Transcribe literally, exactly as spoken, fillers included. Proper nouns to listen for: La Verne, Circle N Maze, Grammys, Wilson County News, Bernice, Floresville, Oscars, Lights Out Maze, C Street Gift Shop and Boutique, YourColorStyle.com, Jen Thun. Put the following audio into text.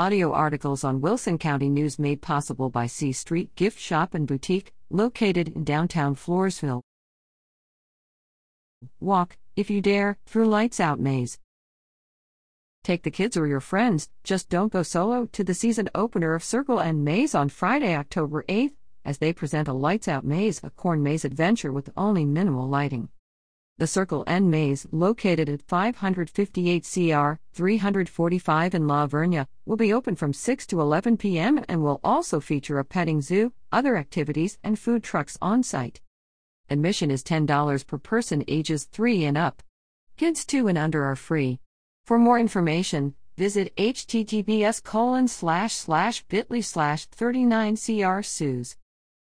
Audio articles on Wilson County News made possible by C Street Gift Shop and Boutique, located in downtown Floresville. Walk, if you dare, through Lights Out Maze. Take the kids or your friends, just don't go solo, to the season opener of Circle N Maze on Friday, October eighth, as they present a Lights Out Maze, a corn maze adventure with only minimal lighting. The Circle N Maze, located at five fifty-eight North three forty-five in La Verne, will be open from six to eleven p.m. and will also feature a petting zoo, other activities, and food trucks on site. Admission is ten dollars per person ages three and up. Kids two and under are free. For more information, visit https colon slash slash bit.ly slash 39crsus.